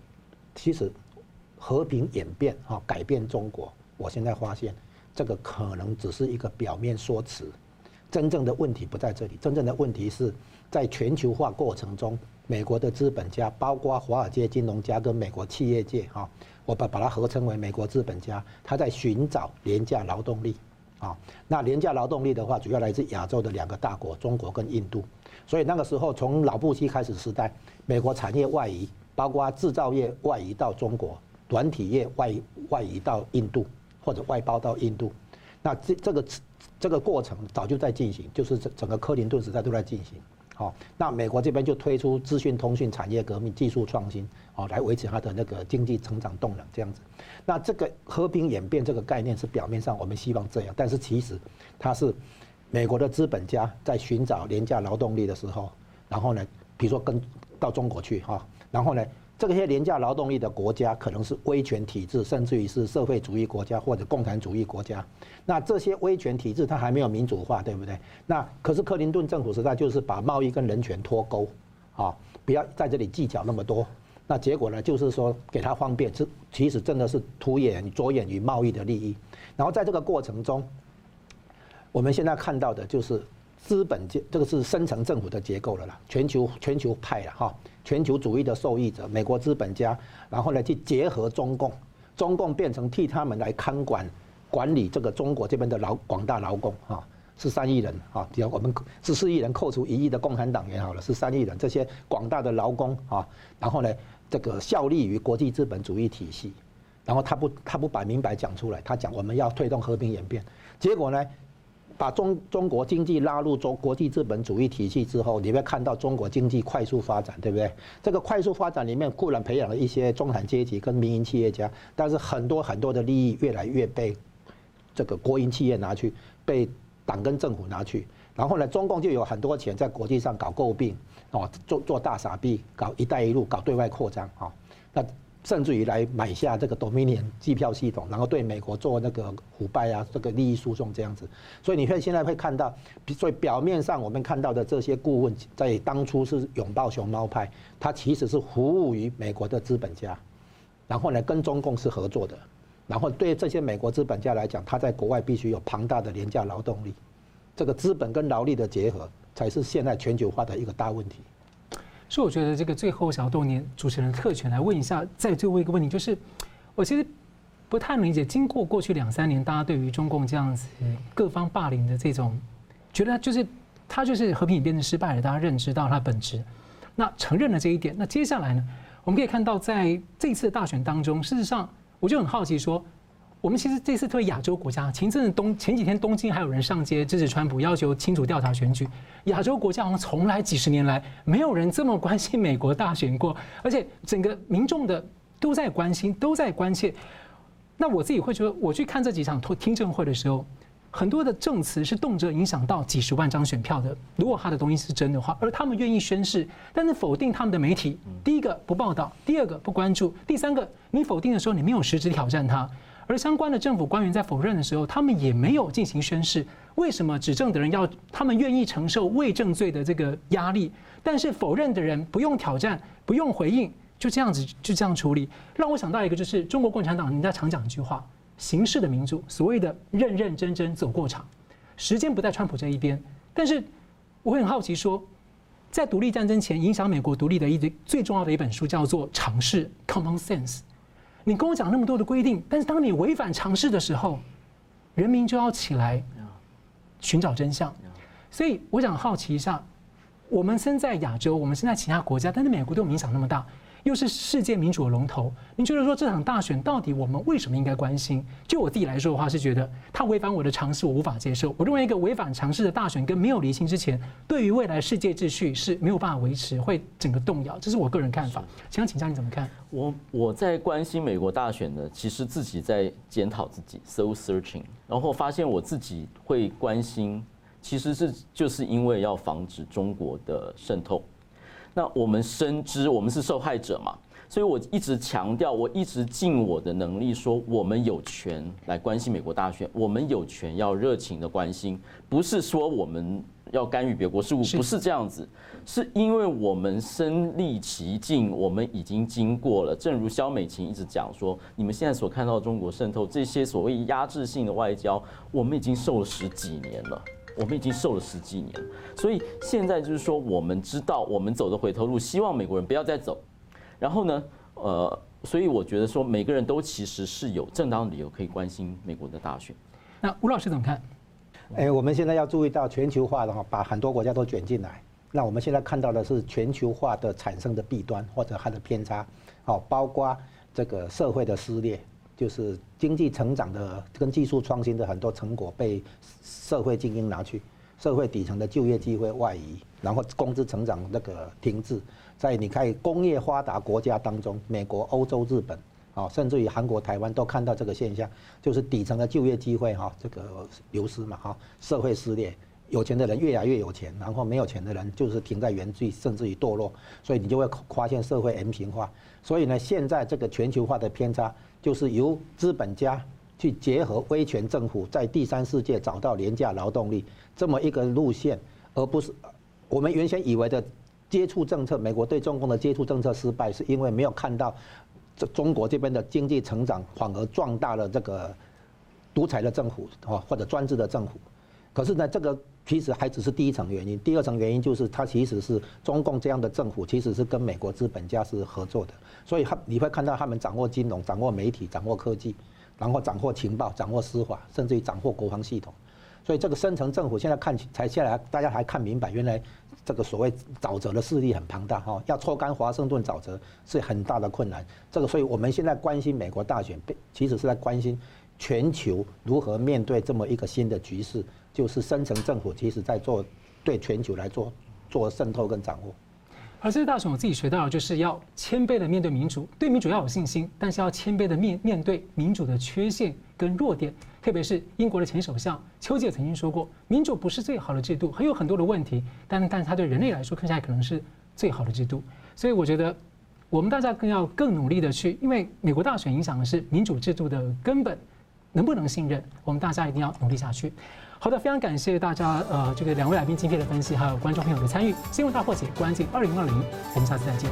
其实和平演变啊，改变中国，我现在发现这个可能只是一个表面说辞。真正的问题不在这里，真正的问题是在全球化过程中，美国的资本家，包括华尔街金融家跟美国企业界啊，我把它合称为美国资本家，他在寻找廉价劳动力啊。那廉价劳动力的话，主要来自亚洲的两个大国，中国跟印度。所以那个时候，从老布希开始时代，美国产业外移，包括制造业外移到中国，软体业外移到印度或者外包到印度。那这个过程早就在进行，就是整个克林顿时代都在进行。好，那美国这边就推出资讯通讯产业革命、技术创新，好来维持它的那个经济成长动能这样子。那这个和平演变这个概念是表面上我们希望这样，但是其实它是美国的资本家在寻找廉价劳动力的时候，然后呢，比如说跟到中国去哈，然后呢。这些廉价劳动力的国家可能是威权体制，甚至于是社会主义国家或者共产主义国家。那这些威权体制它还没有民主化，对不对？那可是克林顿政府时代就是把贸易跟人权脱钩，啊，不要在这里计较那么多。那结果呢，就是说给他方便，其实真的是着眼于贸易的利益。然后在这个过程中，我们现在看到的就是。资本界这个是深层政府的结构了啦，全球派了哈，全球主义的受益者，美国资本家，然后呢去结合中共，中共变成替他们来管理这个中国这边的广大劳工啊，13亿人啊，只要我们14亿人扣除1亿的共产党员好了，13亿人这些广大的劳工啊，然后呢这个效力于国际资本主义体系，然后他不摆明白讲出来，他讲我们要推动和平演变，结果呢？把中国经济拉入国际资本主义体系之后，你会看到中国经济快速发展，对不对？这个快速发展里面固然培养了一些中产阶级跟民营企业家，但是很多很多的利益越来越被这个国营企业拿去，被党跟政府拿去。然后呢，中共就有很多钱在国际上搞诟病，哦，做大傻逼，搞“一带一路”，搞对外扩张啊。那甚至于来买下这个 Dominion 机票系统，然后对美国做那个腐败啊，这个利益输送这样子。所以你看现在会看到，所以表面上我们看到的这些顾问在当初是拥抱熊猫派，他其实是服务于美国的资本家，然后呢跟中共是合作的，然后对这些美国资本家来讲，他在国外必须有庞大的廉价劳动力，这个资本跟劳力的结合才是现在全球化的一个大问题。所以我觉得这个最后想要动年主持人特权来问一下，再最后一个问题就是，我其实不太理解，经过过去2、3年，大家对于中共这样子各方霸凌的这种，觉得就是他就是和平演变成失败了，大家认知到他本质，那承认了这一点。那接下来呢，我们可以看到在这一次的大选当中，事实上我就很好奇说，我们其实这次特别亚洲国家，前几天东京还有人上街支持川普，要求清楚调查选举。亚洲国家好像从来几10年来没有人这么关心美国大选过，而且整个民众的都在关心，都在关切。那我自己会觉得，我去看这几场听证会的时候，很多的证词是动辄影响到几十万张选票的。如果他的东西是真的话，而他们愿意宣誓，但是否定他们的媒体，第一个不报道，第二个不关注，第三个你否定的时候你没有实质挑战他。而相关的政府官员在否认的时候，他们也没有进行宣誓。为什么指证的人要他们愿意承受伪证罪的这个压力，但是否认的人不用挑战，不用回应，就这样处理？让我想到一个，就是中国共产党人家常讲一句话：形式的民主，所谓的认认真真走过场。时间不在川普这一边，但是我会很好奇说，在独立战争前影响美国独立的最重要的一本书叫做《常识》（Common Sense）。你跟我讲那么多的规定，但是当你违反常识的时候，人民就要起来寻找真相。所以我想好奇一下，我们身在亚洲，我们身在其他国家，但是美国对我们影响那么大，又是世界民主的龙头，您觉得说这场大选到底我们为什么应该关心？就我自己来说的话，是觉得它违反我的常识，我无法接受。我认为一个违反常识的大选跟没有理性之前，对于未来世界秩序是没有办法维持，会整个动摇。这是我个人看法。想请教你怎么看？我在关心美国大选呢，其实自己在检讨自己 ，soul searching， 然后发现我自己会关心，其实是就是因为要防止中国的渗透。那我们深知我们是受害者嘛，所以我一直强调，我一直尽我的能力说，我们有权来关心美国大选，我们有权要热情的关心，不是说我们要干预别国事务，不是这样子，是因为我们身历其境，我们已经经过了。正如萧美琴一直讲说，你们现在所看到的中国渗透这些所谓压制性的外交，我们已经受了10几年了。我们已经受了10几年，所以现在就是说，我们知道我们走的回头路，希望美国人不要再走。然后呢，所以我觉得说，每个人都其实是有正当理由可以关心美国的大选。那吴老师怎么看？我们现在要注意到全球化的话，把很多国家都卷进来。那我们现在看到的是全球化的产生的弊端或者它的偏差，好，包括这个社会的撕裂。就是经济成长的跟技术创新的很多成果被社会精英拿去，社会底层的就业机会外移，然后工资成长那个停滞。在你看工业发达国家当中，美国、欧洲、日本啊，甚至于韩国、台湾都看到这个现象，就是底层的就业机会哈，这个流失嘛哈，社会撕裂。有钱的人越来越有钱，然后没有钱的人就是停在原地，甚至于堕落，所以你就会发现社会 M 型化。所以呢，现在这个全球化的偏差，就是由资本家去结合威权政府，在第三世界找到廉价劳动力这么一个路线，而不是我们原先以为的接触政策。美国对中共的接触政策失败，是因为没有看到中国这边的经济成长，反而壮大了这个独裁的政府或者专制的政府。可是呢，这个其实还只是第一层原因，第二层原因就是它其实是中共这样的政府，其实是跟美国资本家是合作的，所以你会看到他们掌握金融、掌握媒体、掌握科技，然后掌握情报、掌握司法，甚至于掌握国防系统。所以这个深层政府现在看才下来，大家还看明白，原来这个所谓沼泽的势力很庞大哈，要抽干华盛顿沼泽是很大的困难。这个，所以我们现在关心美国大选，其实是在关心全球如何面对这么一个新的局势。就是深层政府其实在做对全球来做渗透跟掌握。而这次大选我自己学到的就是要谦卑的面对民主，对民主要有信心，但是要谦卑的面对民主的缺陷跟弱点。特别是英国的前首相丘吉尔曾经说过，民主不是最好的制度，还有很多的问题，但是它对人类来说，更加可能是最好的制度。所以我觉得，我们大家更努力的去，因为美国大选影响的是民主制度的根本，能不能信任，我们大家一定要努力下去。好的，非常感谢大家，这个两位来宾今天的分析，还有观众朋友的参与。新闻大破解，关进2020，我们下次再见。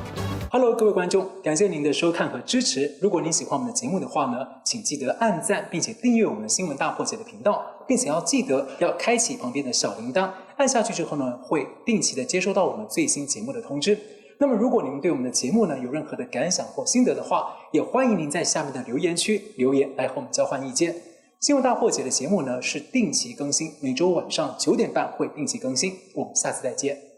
Hello， 各位观众，感谢您的收看和支持。如果您喜欢我们的节目的话呢，请记得按赞，并且订阅我们新闻大破解的频道，并且要记得要开启旁边的小铃铛，按下去之后呢，会定期的接收到我们最新节目的通知。那么，如果您对我们的节目呢有任何的感想或心得的话，也欢迎您在下面的留言区留言来和我们交换意见。新闻大破解的节目呢是定期更新，每周晚上9点半会定期更新。我们下次再见。